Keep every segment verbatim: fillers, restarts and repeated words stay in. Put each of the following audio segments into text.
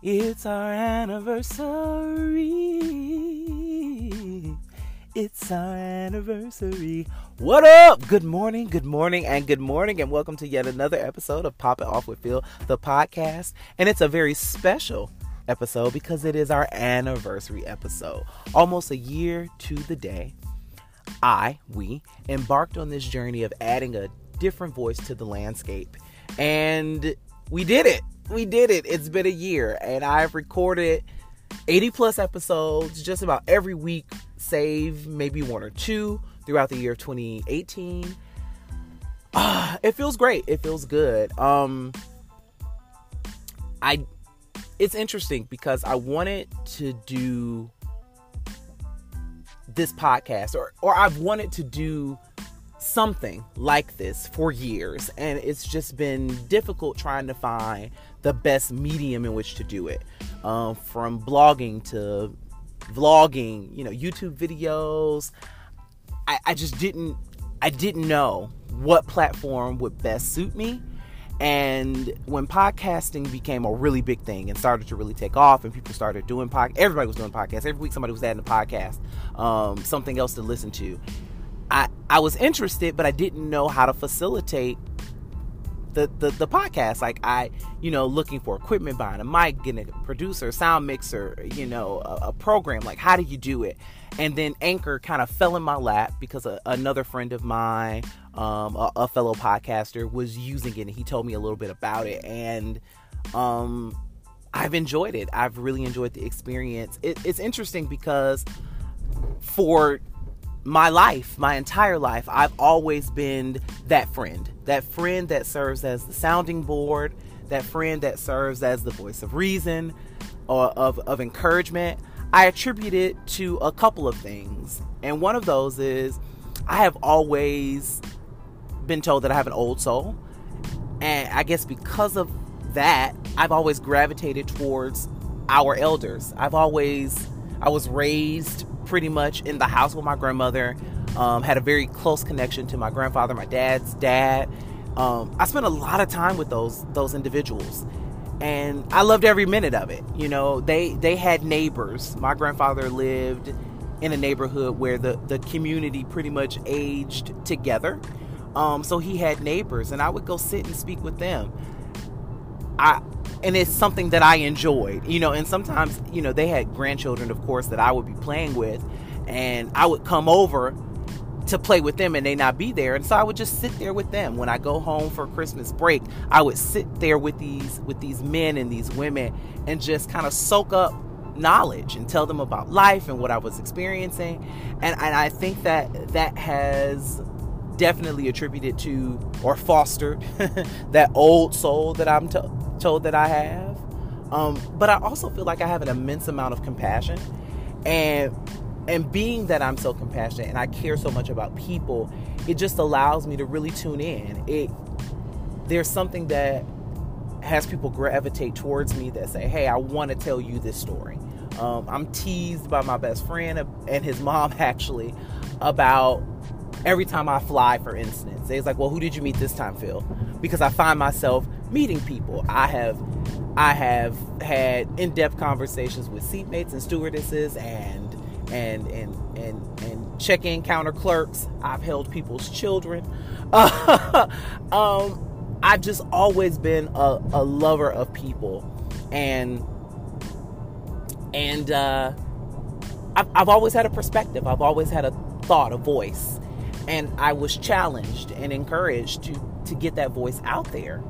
It's our anniversary. It's our anniversary. What up? Good morning, good morning, and good morning, and welcome to yet another episode of Pop It Off with Phil, the podcast. And it's a very special episode because it is our anniversary episode. Almost a year to the day, I, we, embarked on this journey of adding a different voice to the landscape. And we did it. We did it. It's been a year, and I've recorded eighty plus episodes just about every week, save maybe one or two throughout the year of twenty eighteen. Uh, it feels great. It feels good. Um, I, it's interesting because I wanted to do this podcast, or, or I've wanted to do something like this for years, and it's just been difficult trying to find the best medium in which to do it, um, from blogging to vlogging, you know, YouTube videos. I, I just didn't I didn't know what platform would best suit me. And when podcasting became a really big thing and started to really take off, and people started doing pod, everybody was doing podcasts every week. Somebody was adding a podcast, um, something else to listen to. I, I was interested, but I didn't know how to facilitate the, the, the podcast. Like I, you know, looking for equipment, buying a mic, getting a producer, sound mixer, you know, a, a program. Like, how do you do it? And then Anchor kind of fell in my lap because a, another friend of mine, um, a, a fellow podcaster, was using it, and he told me a little bit about it. And um, I've enjoyed it. I've really enjoyed the experience. It, it's interesting because for my life, my entire life, I've always been that friend, that friend that serves as the sounding board, that friend that serves as the voice of reason or of, of encouragement. I attribute it to a couple of things. And one of those is I have always been told that I have an old soul. And I guess because of that, I've always gravitated towards our elders. I've always, I was raised pretty much in the house with my grandmother, um, had a very close connection to my grandfather, my dad's dad. Um, I spent a lot of time with those those individuals, and I loved every minute of it. You know, they they had neighbors. My grandfather lived in a neighborhood where the, the community pretty much aged together. Um, so he had neighbors, and I would go sit and speak with them. I And it's something that I enjoyed, you know, and sometimes, you know, they had grandchildren, of course, that I would be playing with, and I would come over to play with them and they not be there. And so I would just sit there with them. When I go home for Christmas break, I would sit there with these with these men and these women and just kind of soak up knowledge and tell them about life and what I was experiencing. And, and I think that that has definitely attributed to or fostered that old soul that I'm t- told that I have. Um, but I also feel like I have an immense amount of compassion, and and being that I'm so compassionate and I care so much about people, it just allows me to really tune in. It there's something that has people gravitate towards me that say, hey, I want to tell you this story. Um, I'm teased by my best friend and his mom, actually, about every time I fly, for instance. It's like, well, who did you meet this time, Phil? Because I find myself meeting people. I have I have had in-depth conversations with seatmates and stewardesses and and and and, and check-in counter clerks. I've held people's children. Uh, um, I've just always been a, a lover of people, and and uh, I've, I've always had a perspective. I've always had a thought, a voice. And I was challenged and encouraged to, to get that voice out there.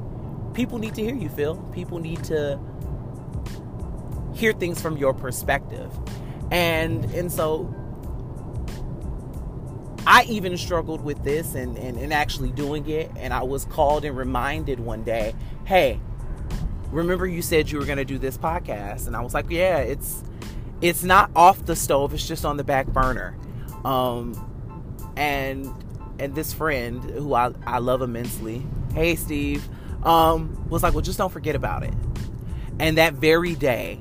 People need to hear you, Phil. People need to hear things from your perspective. And and so I even struggled with this and, and, and actually doing it. And I was called and reminded one day, hey, remember you said you were going to do this podcast? And I was like, yeah, it's it's not off the stove. It's just on the back burner. Um And and this friend, who I, I love immensely, hey, Steve, um, was like, well, just don't forget about it. And that very day,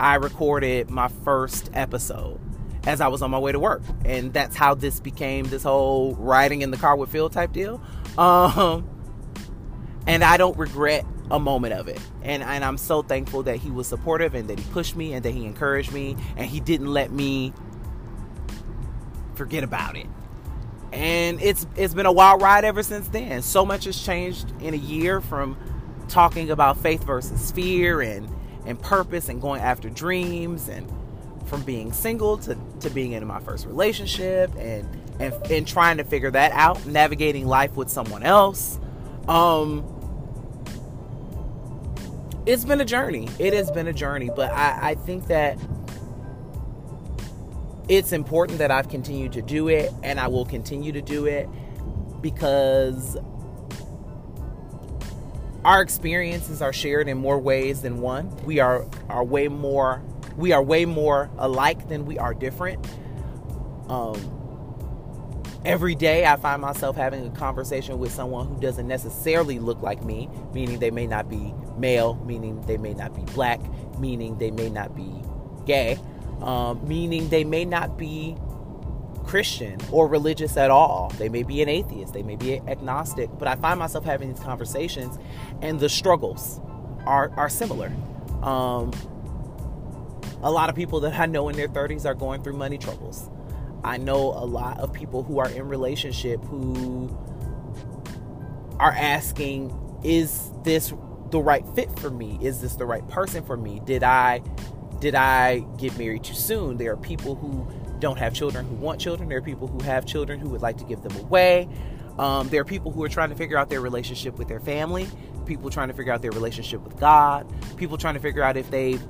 I recorded my first episode as I was on my way to work. And that's how this became this whole riding in the car with Phil type deal. Um, and I don't regret a moment of it. And and I'm so thankful that he was supportive and that he pushed me and that he encouraged me and he didn't let me forget about it. And it's it's been a wild ride ever since then. So much has changed in a year, from talking about faith versus fear and, and purpose and going after dreams, and from being single to, to being in my first relationship and, and and trying to figure that out, navigating life with someone else. Um, it's been a journey. It has been a journey, but I, I think that it's important that I've continued to do it, and I will continue to do it, because our experiences are shared in more ways than one. We are, are way more we are way more alike than we are different. Um, every day I find myself having a conversation with someone who doesn't necessarily look like me, meaning they may not be male, meaning they may not be black, meaning they may not be gay, um, meaning they may not be Christian or religious at all. They may be an atheist, they may be agnostic, but I find myself having these conversations, and the struggles are, are similar. Um, a lot of people that I know in their thirties are going through money troubles. I know a lot of people who are in relationship who are asking, is this the right fit for me? Is this the right person for me? Did I, did I get married too soon? There are people who don't have children who want children. There are people who have children who would like to give them away. Um, there are people who are trying to figure out their relationship with their family, people trying to figure out their relationship with God, people trying to figure out if they've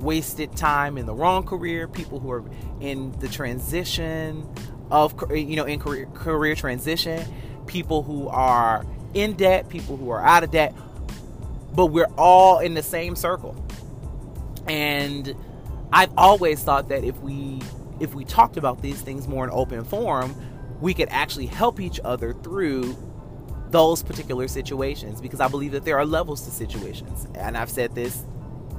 wasted time in the wrong career, people who are in the transition of, you know, in career, career transition, people who are in debt, people who are out of debt, but we're all in the same circle. And I've always thought that if we If we talked about these things more in open forum, we could actually help each other through those particular situations, because I believe that there are levels to situations. And I've said this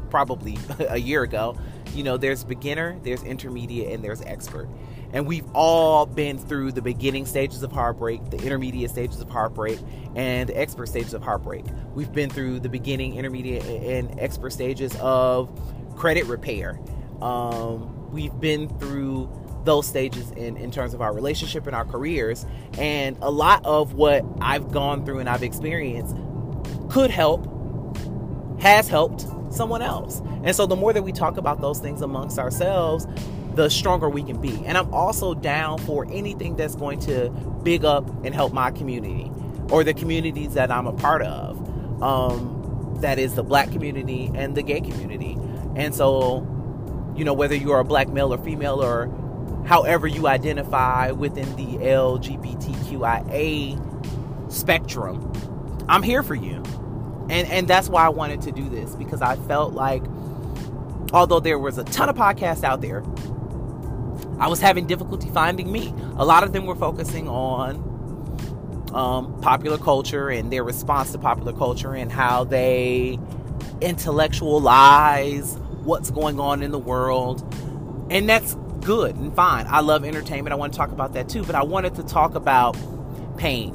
probably a year ago, you know, there's beginner, there's intermediate, and there's expert. And we've all been through the beginning stages of heartbreak, the intermediate stages of heartbreak, and the expert stages of heartbreak. We've been through the beginning, intermediate, and expert stages of credit repair. Um, We've been through those stages in, in terms of our relationship and our careers. And a lot of what I've gone through and I've experienced could help, has helped someone else. And so the more that we talk about those things amongst ourselves, the stronger we can be. And I'm also down for anything that's going to big up and help my community or the communities that I'm a part of. Um, that is the black community and the gay community. And so, you know, whether you are a black male or female or however you identify within the L G B T Q I A spectrum, I'm here for you. And and that's why I wanted to do this, because I felt like, although there was a ton of podcasts out there, I was having difficulty finding me. A lot of them were focusing on um, popular culture and their response to popular culture and how they intellectualize what's going on in the world, and that's good and fine. I love entertainment. I want to talk about that too, but I wanted to talk about pain,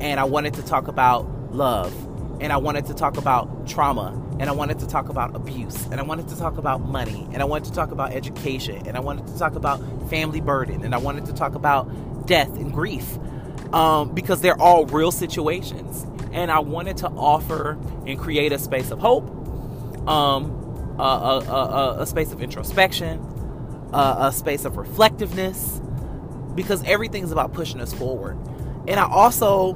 and I wanted to talk about love, and I wanted to talk about trauma, and I wanted to talk about abuse, and I wanted to talk about money, and I wanted to talk about education, and I wanted to talk about family burden, and I wanted to talk about death and grief, um, because they're all real situations, and I wanted to offer and create a space of hope, um, Uh, a, a, a space of introspection, uh, a space of reflectiveness, because everything's about pushing us forward. And I also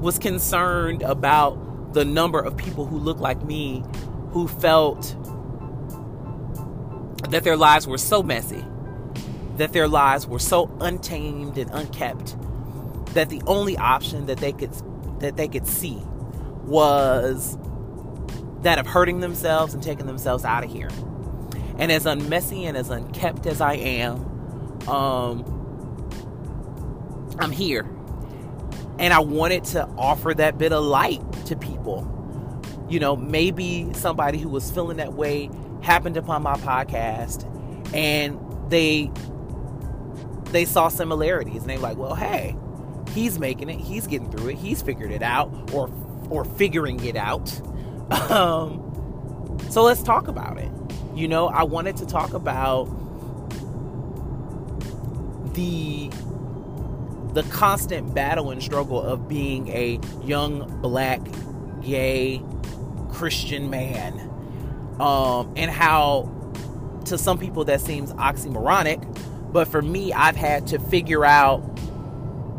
was concerned about the number of people who look like me who felt that their lives were so messy, that their lives were so untamed and unkept, that the only option that they could that they could see was that of hurting themselves and taking themselves out of here. And as unmessy and as unkept as I am, um, I'm here. And I wanted to offer that bit of light to people. You know, maybe somebody who was feeling that way happened upon my podcast and they, they saw similarities and they were like, well, hey, he's making it, he's getting through it, he's figured it out, or or figuring it out. Um, so let's talk about it. You know, I wanted to talk about the the constant battle and struggle of being a young, black, gay, Christian man, um, and how to some people that seems oxymoronic, but for me, I've had to figure out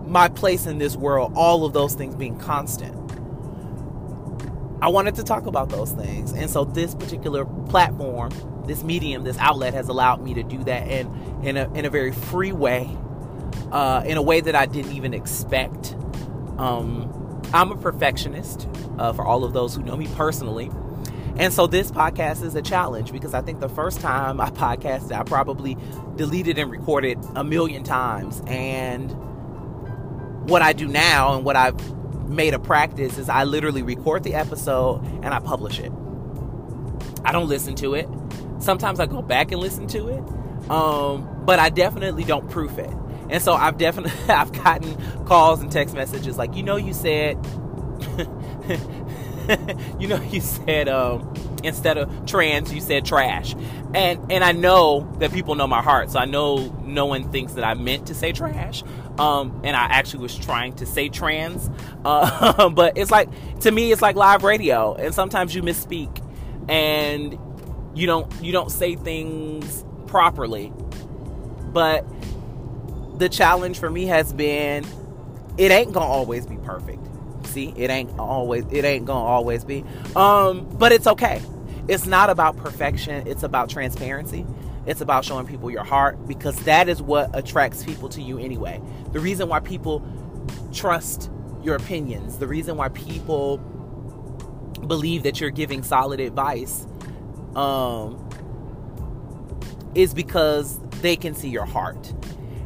my place in this world, all of those things being constant. I wanted to talk about those things, and so this particular platform, this medium, this outlet has allowed me to do that in, in, a, in a very free way, uh, in a way that I didn't even expect. Um, I'm a perfectionist, uh, for all of those who know me personally. And so this podcast is a challenge, because I think the first time I podcasted, I probably deleted and recorded a million times. And what I do now and what I've made a practice is I literally record the episode and I publish it. I don't listen to it. Sometimes I go back and listen to it, um, but I definitely don't proof it. And so I've definitely, I've gotten calls and text messages like, you know, you said... you know, you said, um, instead of trans, you said trash. And and I know that people know my heart. So I know no one thinks that I meant to say trash. Um, and I actually was trying to say trans. Uh, but it's like, to me, it's like live radio. And sometimes you misspeak and you don't, you don't say things properly. But the challenge for me has been, it ain't gonna always be perfect. See, it ain't always, it ain't gonna always be. Um, but it's okay. It's not about perfection. It's about transparency. It's about showing people your heart, because that is what attracts people to you anyway. The reason why people trust your opinions, the reason why people believe that you're giving solid advice, um, is because they can see your heart.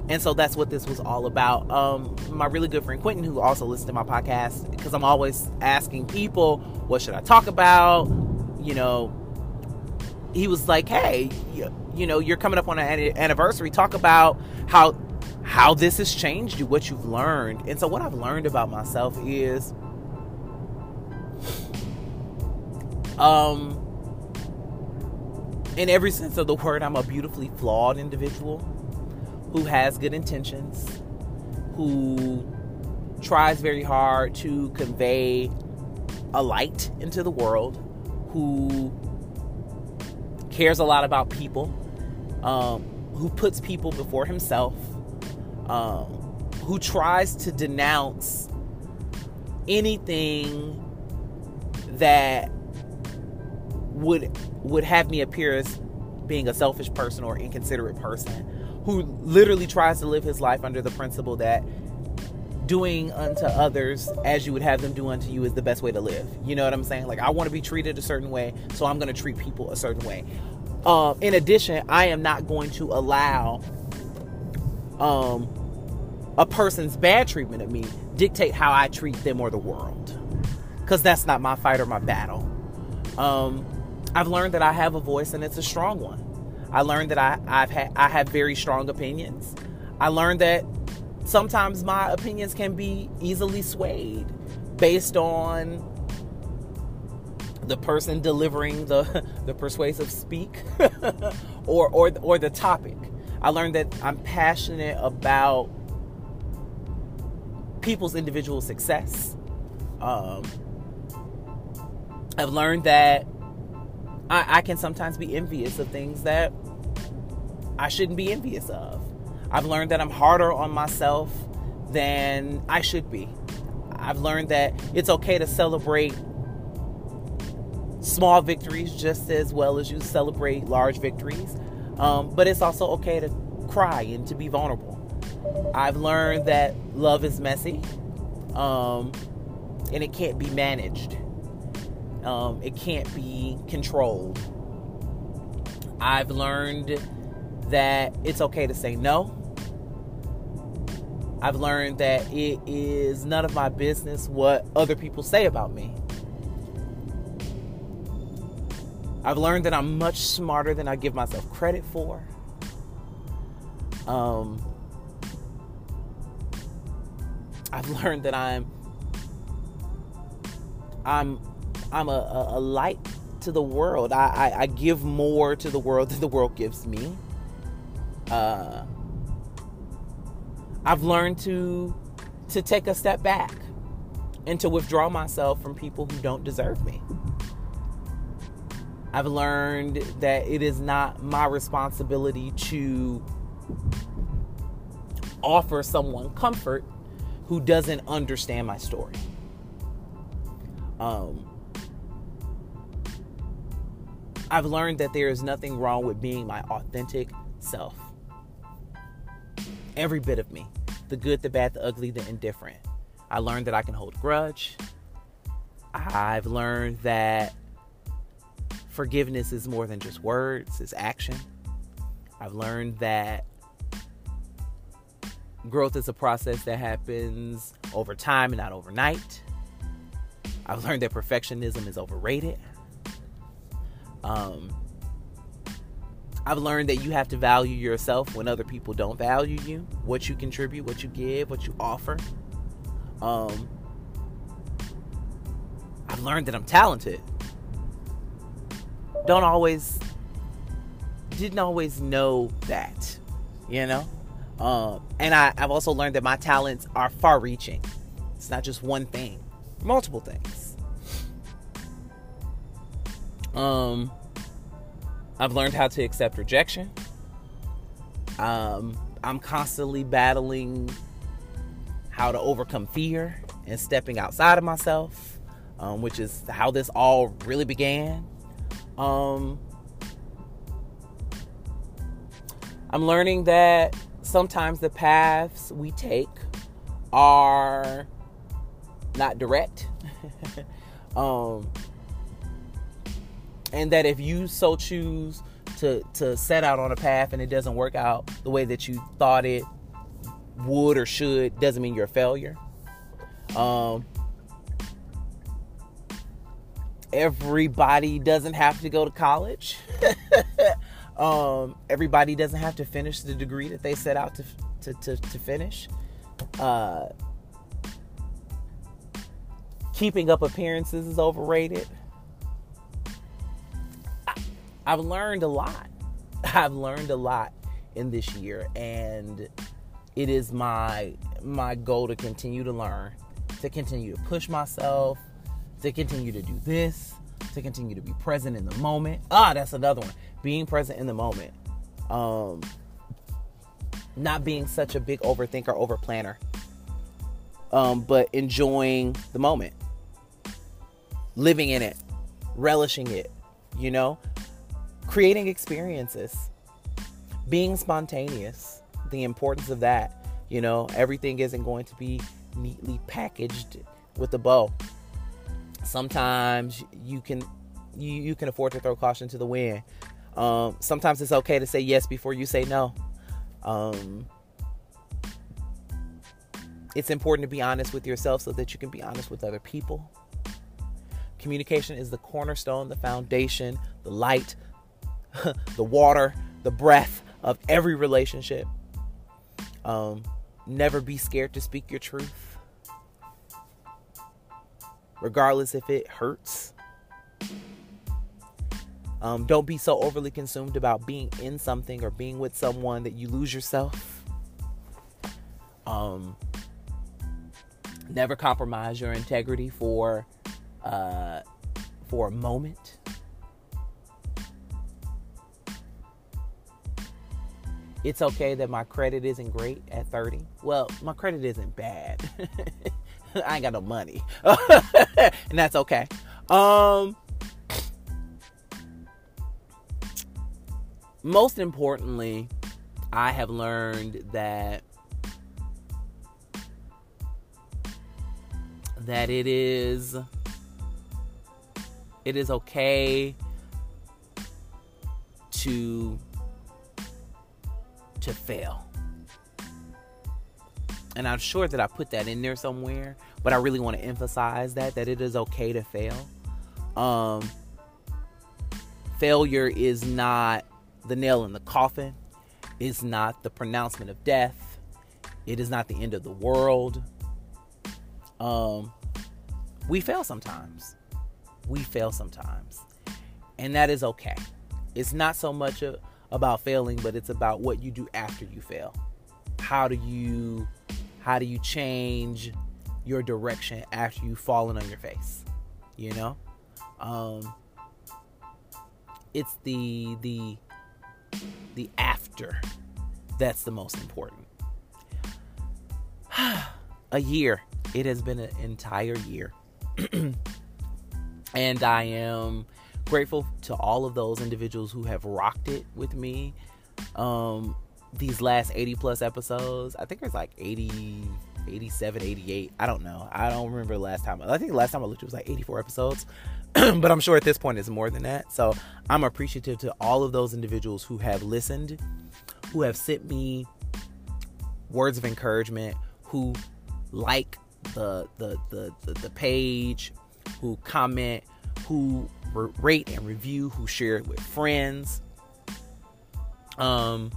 And so that's what this was all about. Um, my really good friend Quentin, who also listened to my podcast, because I'm always asking people, what should I talk about? You know, he was like, hey, you, you know, you're coming up on an anniversary. Talk about how how this has changed you, what you've learned. And so what I've learned about myself is, um, in every sense of the word, I'm a beautifully flawed individual who has good intentions, who tries very hard to convey a light into the world, who cares a lot about people, um, who puts people before himself, um, who tries to denounce anything that would would have me appear as being a selfish person or inconsiderate person, who literally tries to live his life under the principle that doing unto others as you would have them do unto you is the best way to live. You know what I'm saying? Like, I want to be treated a certain way, so I'm going to treat people a certain way. Um, in addition, I am not going to allow um, a person's bad treatment of me dictate how I treat them or the world, because that's not my fight or my battle. Um, I've learned that I have a voice, and it's a strong one. I learned that I, I've had, I have very strong opinions. I learned that sometimes my opinions can be easily swayed based on the person delivering the, the persuasive speak or, or, or the topic. I learned that I'm passionate about people's individual success. Um, I've learned that I, I can sometimes be envious of things that I shouldn't be envious of. I've learned that I'm harder on myself than I should be. I've learned that it's okay to celebrate small victories just as well as you celebrate large victories. Um, but it's also okay to cry and to be vulnerable. I've learned that love is messy, um, and it can't be managed. Um, it can't be controlled. I've learned that it's okay to say no. I've learned that it is none of my business what other people say about me. I've learned that I'm much smarter than I give myself credit for. Um, I've learned that I'm I'm I'm a, a light to the world. I, I, I give more to the world than the world gives me. Uh, I've learned to to take a step back and to withdraw myself from people who don't deserve me. I've learned that it is not my responsibility to offer someone comfort who doesn't understand my story. Um, I've learned that there is nothing wrong with being my authentic self. Every bit of me. The good, the bad, the ugly, the indifferent. I learned that I can hold a grudge. I've learned that forgiveness is more than just words, it's action. I've learned that growth is a process that happens over time and not overnight. I've learned that perfectionism is overrated. Um, I've learned that you have to value yourself when other people don't value you, what you contribute, what you give, what you offer. Um, I've learned that I'm talented. Don't always, didn't always know that, you know? Um, and I, I've also learned that my talents are far-reaching. It's not just one thing, multiple things. Um, I've learned how to accept rejection. Um, I'm constantly battling how to overcome fear and stepping outside of myself, um, which is how this all really began. Um, I'm learning that sometimes the paths we take are not direct. um, and that if you so choose to, to set out on a path and it doesn't work out the way that you thought it would or should, doesn't mean you're a failure. Um, Everybody doesn't have to go to college. um, everybody doesn't have to finish the degree that they set out to to, to, to finish. Uh, keeping up appearances is overrated. I, I've learned a lot. I've learned a lot in this year, and it is my my goal to continue to learn, to continue to push myself, to continue to do this, to continue to be present in the moment. Ah, that's another one. Being present in the moment. Um, not being such a big overthinker, overplanner, um, but enjoying the moment. Living in it. Relishing it. You know? Creating experiences. Being spontaneous. The importance of that. You know, everything isn't going to be neatly packaged with a bow. Sometimes you can you, you can afford to throw caution to the wind. Um, sometimes it's okay to say yes before you say no. Um, it's important to be honest with yourself so that you can be honest with other people. Communication is the cornerstone, the foundation, the light, the water, the breath of every relationship. Um, never be scared to speak your truth. Regardless if it hurts. Um, don't be so overly consumed about being in something or being with someone that you lose yourself. Um, never compromise your integrity for uh, for a moment. It's okay that my credit isn't great at thirty. Well, my credit isn't bad. I ain't got no money. And that's okay. Um, most importantly, I have learned that that it is it is okay to to fail. And I'm sure that I put that in there somewhere, but I really want to emphasize that, that it is okay to fail. Um, failure is not the nail in the coffin. It's not the pronouncement of death. It is not the end of the world. um, we fail sometimes. We fail sometimes. And that is okay. It's not so much a, about failing, but it's about what you do after you fail. How do you, how do you change your direction after you've fallen on your face? You know, um, it's the the the after that's the most important. A year. It has been an entire year. And I am grateful to all of those individuals who have rocked it with me. Um, these last eighty plus episodes. I think it's like eighty, eighty-seven, eighty-eight. I don't know. I don't remember last time. I think last time I looked it was like eighty-four episodes. But I'm sure at this point it's more than that. So I'm appreciative to all of those individuals who have listened, who have sent me words of encouragement, who like the the the the, the page, who comment, who rate and review, who share it with friends, um,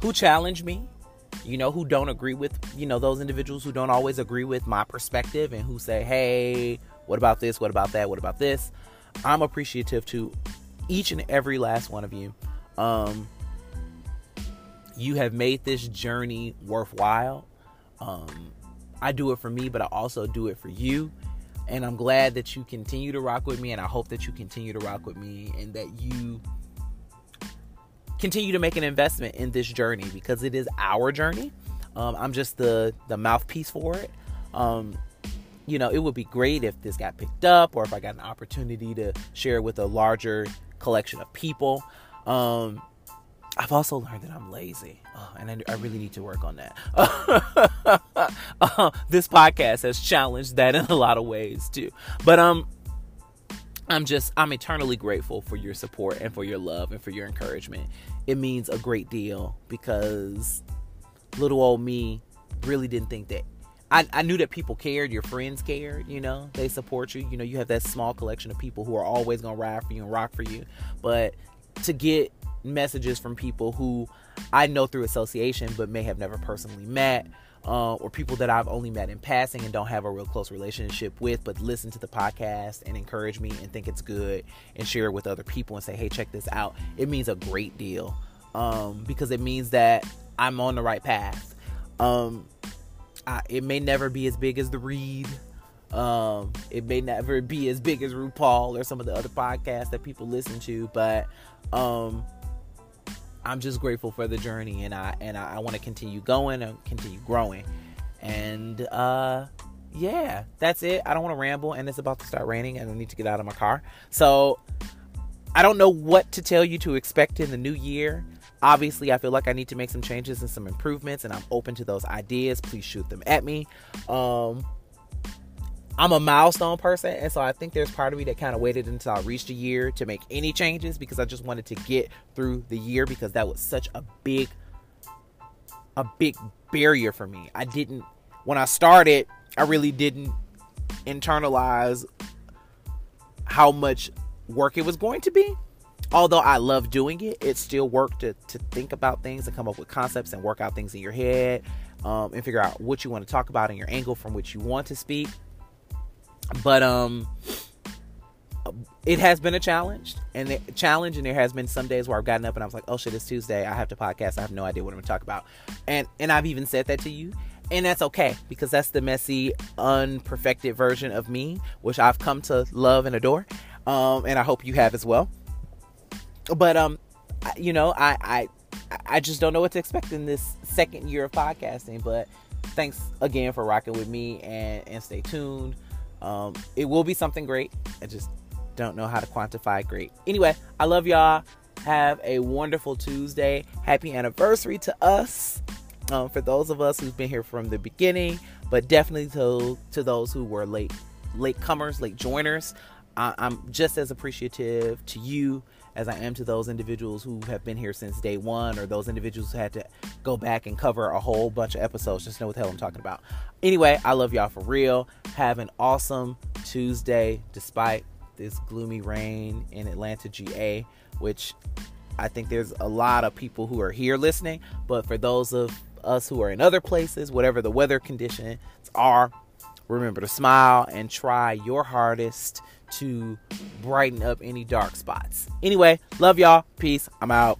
who challenge me, you know, who don't agree with, you know, those individuals who don't always agree with my perspective and who say, hey, what about this? What about that? What about this? I'm appreciative to each and every last one of you. Um, you have made this journey worthwhile. Um, I do it for me, but I also do it for you. And I'm glad that you continue to rock with me, and I hope that you continue to rock with me and that you continue to make an investment in this journey, because it is our journey. Um, I'm just the, the mouthpiece for it. Um, you know, it would be great if this got picked up or if I got an opportunity to share it with a larger collection of people. Um, I've also learned that I'm lazy, oh, and I, I really need to work on that. uh, this podcast has challenged that in a lot of ways too. But um, I'm just, I'm eternally grateful for your support and for your love and for your encouragement. It means a great deal, because little old me really didn't think that. I, I knew that people cared. Your friends cared, you know, they support you. You know, you have that small collection of people who are always going to ride for you and rock for you. But to get messages from people who I know through association but may have never personally met, uh, or people that I've only met in passing and don't have a real close relationship with, but listen to the podcast and encourage me and think it's good and share it with other people and say, hey, check this out. It means a great deal, um, because it means that I'm on the right path. Um, I, it may never be as big as The Read. Um, it may never be as big as RuPaul or some of the other podcasts that people listen to, but um, I'm just grateful for the journey, and I and I, I want to continue going and continue growing. And uh, yeah, that's it. I don't want to ramble, and it's about to start raining, and I need to get out of my car. So I don't know what to tell you to expect in the new year. Obviously, I feel like I need to make some changes and some improvements, and I'm open to those ideas. Please shoot them at me. Um, I'm a milestone person, and so I think there's part of me that kind of waited until I reached a year to make any changes, because I just wanted to get through the year, because that was such a big, a big barrier for me. I didn't, when I started, I really didn't internalize how much work it was going to be. Although I love doing it, it's still work to, to think about things and come up with concepts and work out things in your head, um, and figure out what you want to talk about and your angle from which you want to speak. But um, it has been a challenge, and the challenge, and there has been some days where I've gotten up and I was like, "Oh shit, it's Tuesday. I have to podcast. I have no idea what I'm going to talk about," and and I've even said that to you, and that's okay, because that's the messy, unperfected version of me, which I've come to love and adore, um, and I hope you have as well. But um, you know, I I I just don't know what to expect in this second year of podcasting. But thanks again for rocking with me, and and stay tuned. Um, it will be something great. I just don't know how to quantify great. Anyway, I love y'all. Have a wonderful Tuesday. Happy anniversary to us. Um, for those of us who've been here from the beginning, but definitely to, to those who were late, late comers, late joiners. I, I'm just as appreciative to you as I am to those individuals who have been here since day one, or those individuals who had to go back and cover a whole bunch of episodes. Just know what the hell I'm talking about. Anyway, I love y'all for real. Have an awesome Tuesday, despite this gloomy rain in Atlanta, G A, which I think there's a lot of people who are here listening. But for those of us who are in other places, whatever the weather conditions are. Remember to smile and try your hardest to brighten up any dark spots. Anyway, love y'all. Peace. I'm out.